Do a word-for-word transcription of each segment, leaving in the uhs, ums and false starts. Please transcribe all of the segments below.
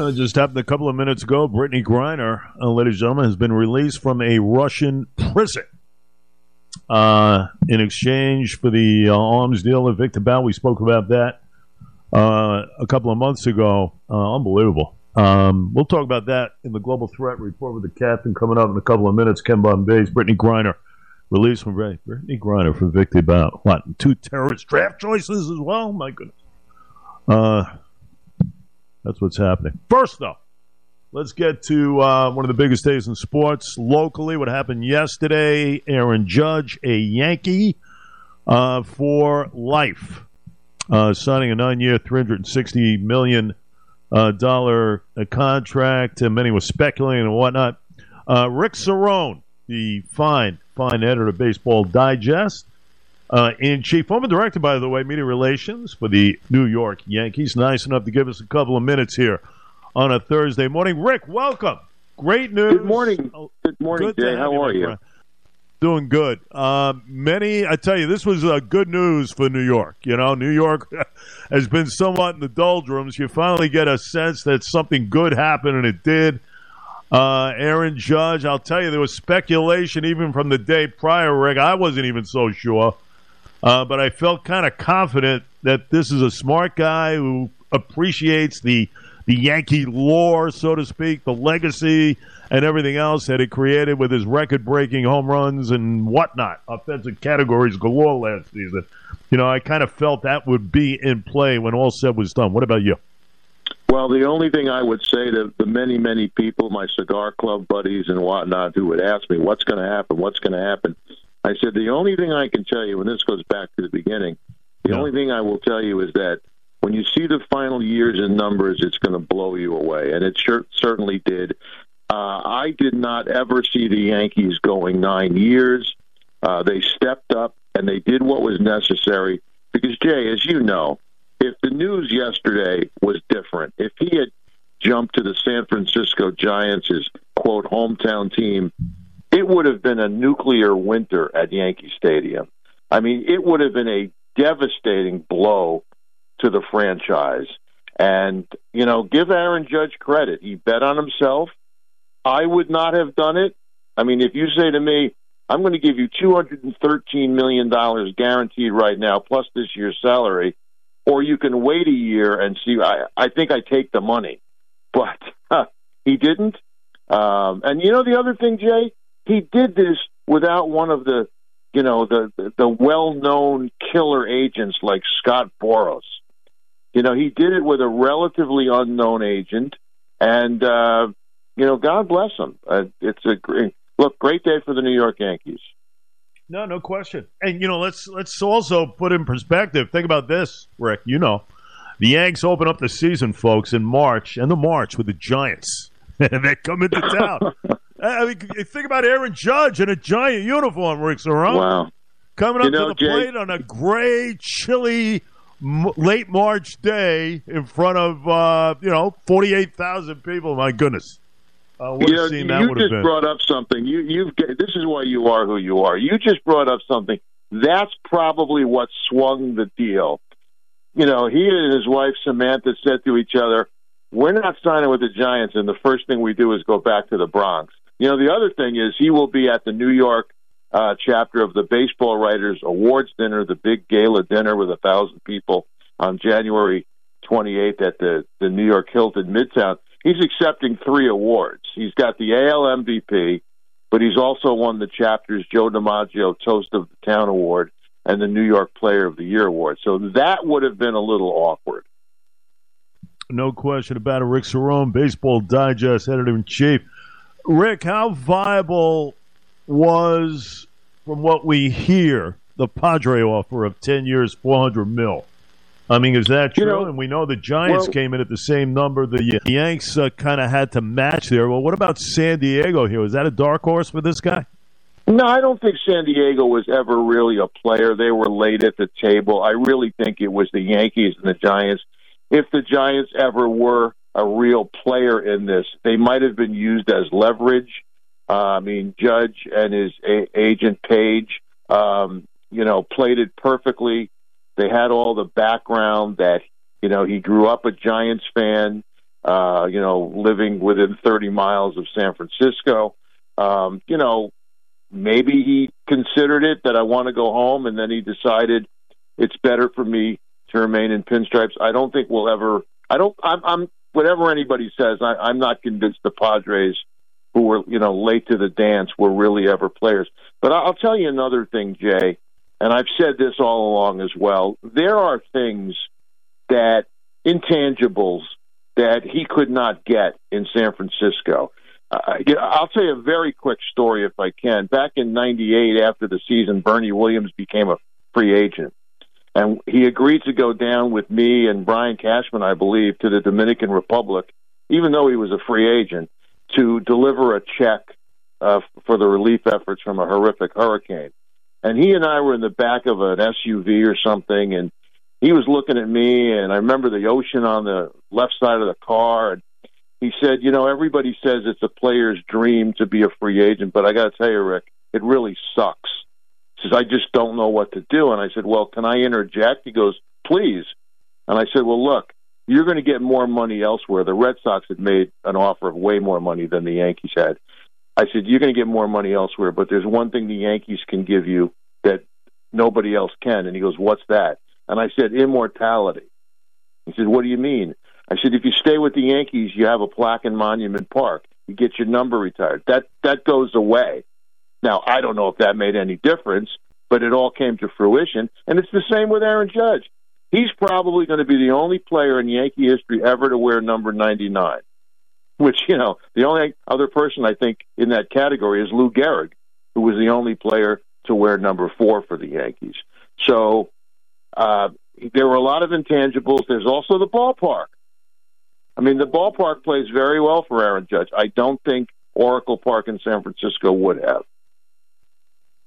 Uh, just happened a couple of minutes ago. Brittany Griner, uh, ladies and gentlemen, has been released from a Russian prison uh, in exchange for the uh, arms deal of Viktor Bout. We spoke about that uh, a couple of months ago. Uh, unbelievable. Um, we'll talk about that in the Global Threat Report with the captain coming up in a couple of minutes. Ken Bombay's Brittany Griner released from Brittany Griner for Viktor Bout. What, two terrorist draft choices as well? My goodness. Uh, that's what's happening. First, though, let's get to uh, one of the biggest days in sports locally. What happened yesterday? Aaron Judge, a Yankee uh, for life, uh, signing a nine-year, three hundred sixty million dollars uh, contract. And many were speculating and whatnot. Uh, Rick Cerrone, the fine, fine editor of Baseball Digest, Uh, in chief, former director, by the way, media relations for the New York Yankees. Nice enough to give us a couple of minutes here on a Thursday morning. Rick, welcome. Great news. Good morning. Good morning, good Jay. How are you? Friend. Doing good. Uh, many, I tell you, this was uh, good news for New York. You know, New York has been somewhat in the doldrums. You finally get a sense that something good happened, and it did. Uh, Aaron Judge, I'll tell you, there was speculation even from the day prior, Rick. I wasn't even so sure. Uh, but I felt kind of confident that this is a smart guy who appreciates the the Yankee lore, so to speak, the legacy and everything else that it created with his record-breaking home runs and whatnot, offensive categories galore last season. You know, I kind of felt that would be in play when all said was done. What about you? Well, the only thing I would say to the many, many people, my cigar club buddies and whatnot, who would ask me, what's going to happen, what's going to happen? I said, the only thing I can tell you, and this goes back to the beginning, the yeah. only thing I will tell you is that when you see the final years in numbers, it's going to blow you away, and it sure, certainly did. Uh, I did not ever see the Yankees going nine years. Uh, they stepped up, and they did what was necessary because, Jay, as you know, if the news yesterday was different, if he had jumped to the San Francisco Giants, his, quote, hometown team, it would have been a nuclear winter at Yankee Stadium. I mean, it would have been a devastating blow to the franchise. And, you know, give Aaron Judge credit. He bet on himself. I would not have done it. I mean, if you say to me, I'm going to give you two hundred thirteen million dollars guaranteed right now, plus this year's salary, or you can wait a year and see, I, I think I take the money. But huh, he didn't. Um, and you know the other thing, Jay? He did this without one of the, you know, the the well-known killer agents like Scott Boras. You know, he did it with a relatively unknown agent, and uh, you know, God bless him. Uh, it's a great, look, great day for the New York Yankees. No, no question. And you know, let's let's also put in perspective. Think about this, Rick. You know, the Yanks open up the season, folks, in March, and the March with the Giants, and they come into town. I mean, think about Aaron Judge in a giant uniform, Rick Cerrone. Wow. Coming up you know, to the Jay, plate on a gray, chilly, m- late March day in front of, uh, you know, forty-eight thousand people. My goodness. Uh, what you know, scene that would have been. You just brought up something. You, you've, this is why you are who you are. You just brought up something. That's probably what swung the deal. You know, he and his wife, Samantha, said to each other, we're not signing with the Giants, and the first thing we do is go back to the Bronx. You know, the other thing is he will be at the New York uh, chapter of the Baseball Writers Awards Dinner, the big gala dinner with one thousand people on January twenty-eighth at the, the New York Hilton Midtown. He's accepting three awards. He's got the A L M V P, but he's also won the chapter's Joe DiMaggio Toast of the Town Award and the New York Player of the Year Award. So that would have been a little awkward. No question about it. Rick Cerrone, Baseball Digest editor-in-chief. Rick, how viable was, from what we hear, the Padre offer of ten years, four hundred mil? I mean, is that true? You know, and we know the Giants well, came in at the same number. The Yanks uh, kind of had to match there. Well, what about San Diego here? Is that a dark horse for this guy? No, I don't think San Diego was ever really a player. They were late at the table. I really think it was the Yankees and the Giants. If the Giants ever were a real player in this, they might have been used as leverage. Uh, I mean, Judge and his a- agent Paige, um, you know, played it perfectly. They had all the background that, you know, he grew up a Giants fan. uh, you know, living within thirty miles of San Francisco. Um, you know, maybe he considered it that I want to go home, and then he decided it's better for me to remain in pinstripes. I don't think we'll ever – I don't – I'm, I'm whatever anybody says, I, I'm not convinced the Padres, who were, you know, late to the dance, were really ever players. But I'll tell you another thing, Jay, and I've said this all along as well. There are things that – intangibles that he could not get in San Francisco. Uh, I'll tell you a very quick story if I can. Back in ninety-eight, after the season, Bernie Williams became a free agent. And he agreed to go down with me and Brian Cashman, I believe, to the Dominican Republic, even though he was a free agent, to deliver a check uh, for the relief efforts from a horrific hurricane. And he and I were in the back of an S U V or something, and he was looking at me, and I remember the ocean on the left side of the car, and he said, you know, everybody says it's a player's dream to be a free agent, but I got to tell you, Rick, it really sucks. He says, I just don't know what to do. And I said, well, can I interject? He goes, please. And I said, well, look, you're going to get more money elsewhere. The Red Sox had made an offer of way more money than the Yankees had. I said, you're going to get more money elsewhere, but there's one thing the Yankees can give you that nobody else can. And he goes, what's that? And I said, immortality. He said, what do you mean? I said, if you stay with the Yankees, you have a plaque in Monument Park. You get your number retired. That that goes away. Now, I don't know if that made any difference, but it all came to fruition. And it's the same with Aaron Judge. He's probably going to be the only player in Yankee history ever to wear number ninety-nine, which, you know, the only other person I think in that category is Lou Gehrig, who was the only player to wear number four for the Yankees. So... Uh, there were a lot of intangibles. There's also the ballpark. I mean, the ballpark plays very well for Aaron Judge. I don't think Oracle Park in San Francisco would have.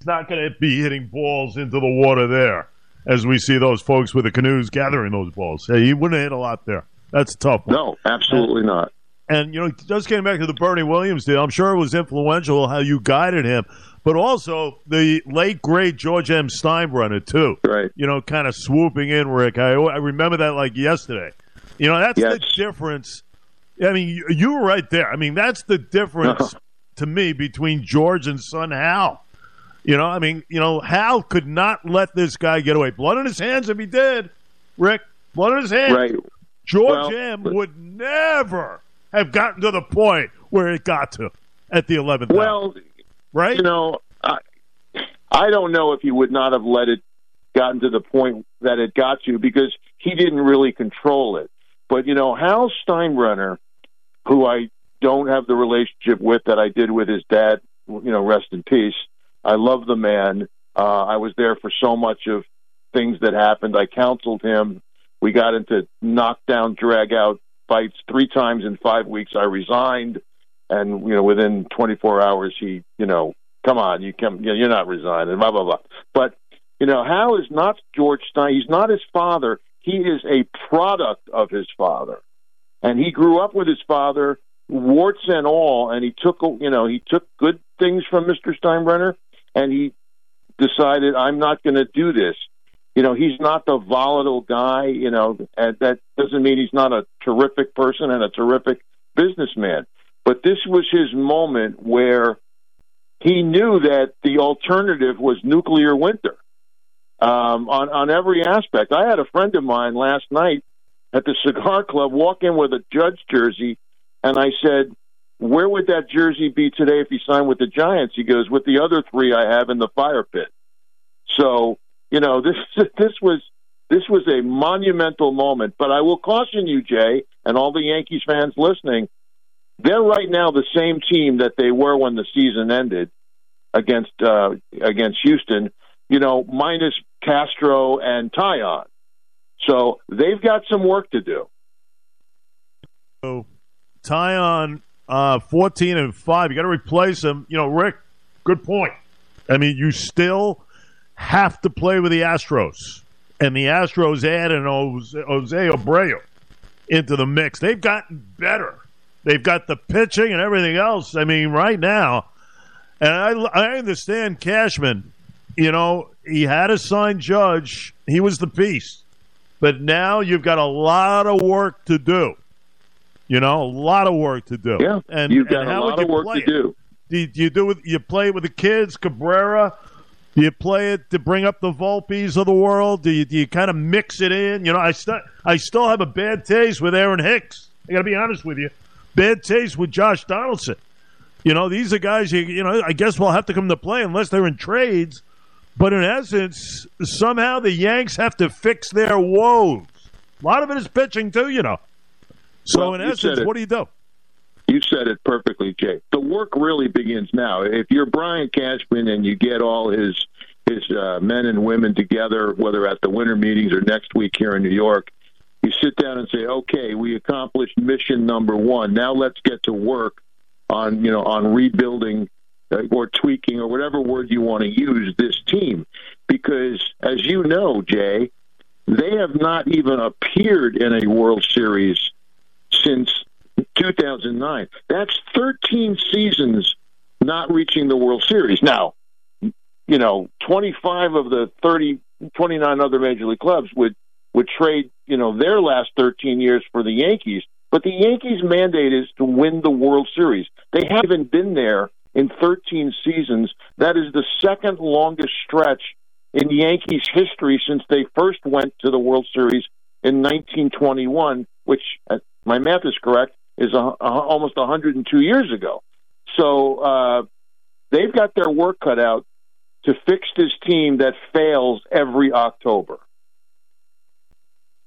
He's not going to be hitting balls into the water there, as we see those folks with the canoes gathering those balls. Hey, he wouldn't hit a lot there. That's a tough one. No, absolutely and, not. And, you know, just getting back to the Bernie Williams deal, I'm sure it was influential how you guided him. But also the late, great George M. Steinbrenner, too. Right. You know, kind of swooping in, Rick. I, I remember that like yesterday. You know, that's yes. the difference. I mean, you, you were right there. I mean, that's the difference to me between George and son Hal. You know, I mean, you know, Hal could not let this guy get away. Blood on his hands if he did, Rick. Blood on his hands. Right. George well, M. But... would never have gotten to the point where it got to at the eleventh Well... hour. Right. You know, I, I don't know if he would not have let it gotten to the point that it got to because he didn't really control it. But, you know, Hal Steinbrenner, who I don't have the relationship with that I did with his dad, you know, rest in peace. I love the man. Uh, I was there for so much of things that happened. I counseled him. We got into knockdown, drag out fights three times in five weeks. I resigned. And, you know, within twenty-four hours, he, you know, come on, you come, you know, you're not resigning, blah, blah, blah. But, you know, Hal is not George Stein. He's not his father. He is a product of his father. And he grew up with his father, warts and all, and he took, you know, he took good things from Mister Steinbrenner, and he decided, I'm not going to do this. You know, he's not the volatile guy, you know, and that doesn't mean he's not a terrific person and a terrific businessman. But this was his moment where he knew that the alternative was nuclear winter um, on, on every aspect. I had a friend of mine last night at the cigar club walk in with a Judge jersey, and I said, where would that jersey be today if he signed with the Giants? He goes, with the other three I have in the fire pit. So, you know, this this was this was a monumental moment. But I will caution you, Jay, and all the Yankees fans listening, they're right now the same team that they were when the season ended against uh, against Houston, you know, minus Castro and Tyon. So they've got some work to do. So Tyon, uh, fourteen and five. You got to replace him. You know, Rick, good point. I mean, you still have to play with the Astros, and the Astros added Jose, Jose Abreu into the mix. They've gotten better. They've got the pitching and everything else. I mean, right now, and I, I understand Cashman, you know, he had a signed Judge. He was the piece. But now you've got a lot of work to do. You know, a lot of work to do. Yeah, and you've got and a lot of work to it. do. Do you do it, you play it with the kids, Cabrera? Do you play it to bring up the Volpes of the world? Do you do you kind of mix it in? You know, I st- I still have a bad taste with Aaron Hicks. I got to be honest with you, bad taste with Josh Donaldson. You know, these are guys. You, you know, I guess will have to come to play unless they're in trades. But in essence, somehow the Yanks have to fix their woes. A lot of it is pitching too, you know. So well, in essence, what do you do? You said it perfectly, Jay. The work really begins now. If you're Brian Cashman and you get all his his uh, men and women together, whether at the winter meetings or next week here in New York, you sit down and say, okay, we accomplished mission number one. Now let's get to work on, you know, on rebuilding uh, or tweaking or whatever word you want to use this team. Because, as you know, Jay, they have not even appeared in a World Series since two thousand nine. That's thirteen seasons not reaching the World Series. Now, you know, twenty-five of the thirty, twenty-nine other major league clubs would would trade, you know, their last thirteen years for the Yankees, but the Yankees' mandate is to win the World Series. They haven't been there in thirteen seasons. That is the second longest stretch in Yankees history since they first went to the World Series in nineteen twenty-one, which, if my math is correct, is a, a, almost one hundred two years ago. So uh, they've got their work cut out to fix this team that fails every October.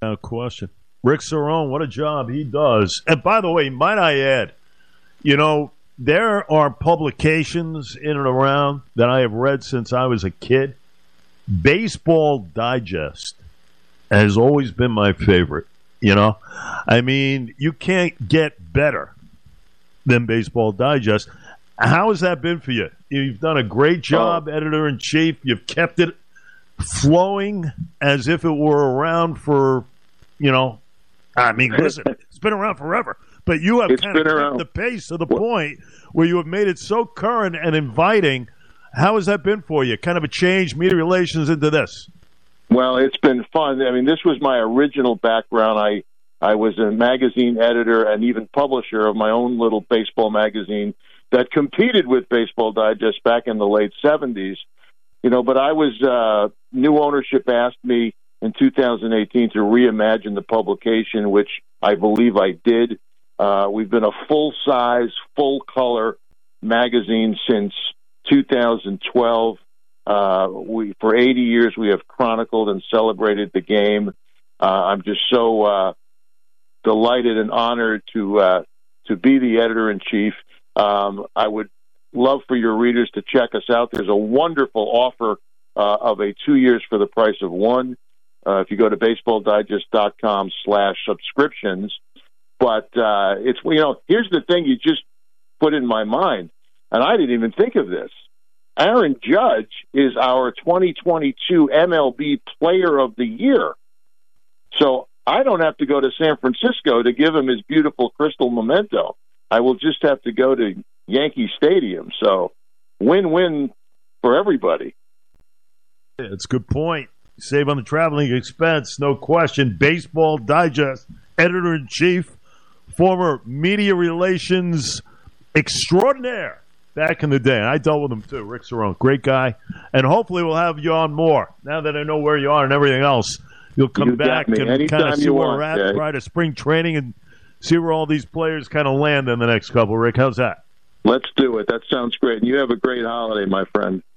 No question. Rick Cerrone, what a job he does. And by the way, might I add, you know, there are publications in and around that I have read since I was a kid. Baseball Digest has always been my favorite. You know, I mean, you can't get better than Baseball Digest. How has that been for you? You've done a great job, oh. editor-in-chief. You've kept it flowing as if it were around for, you know, I mean, listen, it's been around forever. But you have it's kind of kept around. the pace to the what? point where you have made it so current and inviting. How has that been for you? Kind of a change, media relations into this. Well, it's been fun. I mean, this was my original background. I I was a magazine editor and even publisher of my own little baseball magazine that competed with Baseball Digest back in the late seventies. You know, but I was uh, new ownership asked me in two thousand eighteen to reimagine the publication, which I believe I did. Uh, we've been a full-size, full-color magazine since two thousand twelve. Uh, we for eighty years we have chronicled and celebrated the game. Uh, I'm just so uh, delighted and honored to uh, to be the editor in chief. Um, I would love for your readers to check us out. There's a wonderful offer uh, of a two years for the price of one. Uh, if you go to baseball digest dot com slash subscriptions, but uh, it's you know here's the thing you just put in my mind, and I didn't even think of this. Aaron Judge is our twenty twenty-two M L B Player of the Year. So I don't have to go to San Francisco to give him his beautiful crystal memento. I will just have to go to Yankee Stadium. So win-win for everybody. Yeah, that's a good point. Save on the traveling expense, no question. Baseball Digest, editor-in-chief, former media relations extraordinaire. Back in the day, and I dealt with him too, Rick Cerrone, great guy. And hopefully we'll have you on more. Now that I know where you are and everything else, you'll come you back and Anytime kind of see where want, we're at, Jay. Try to spring training and see where all these players kind of land in the next couple. Rick, how's that? Let's do it. That sounds great. And you have a great holiday, my friend.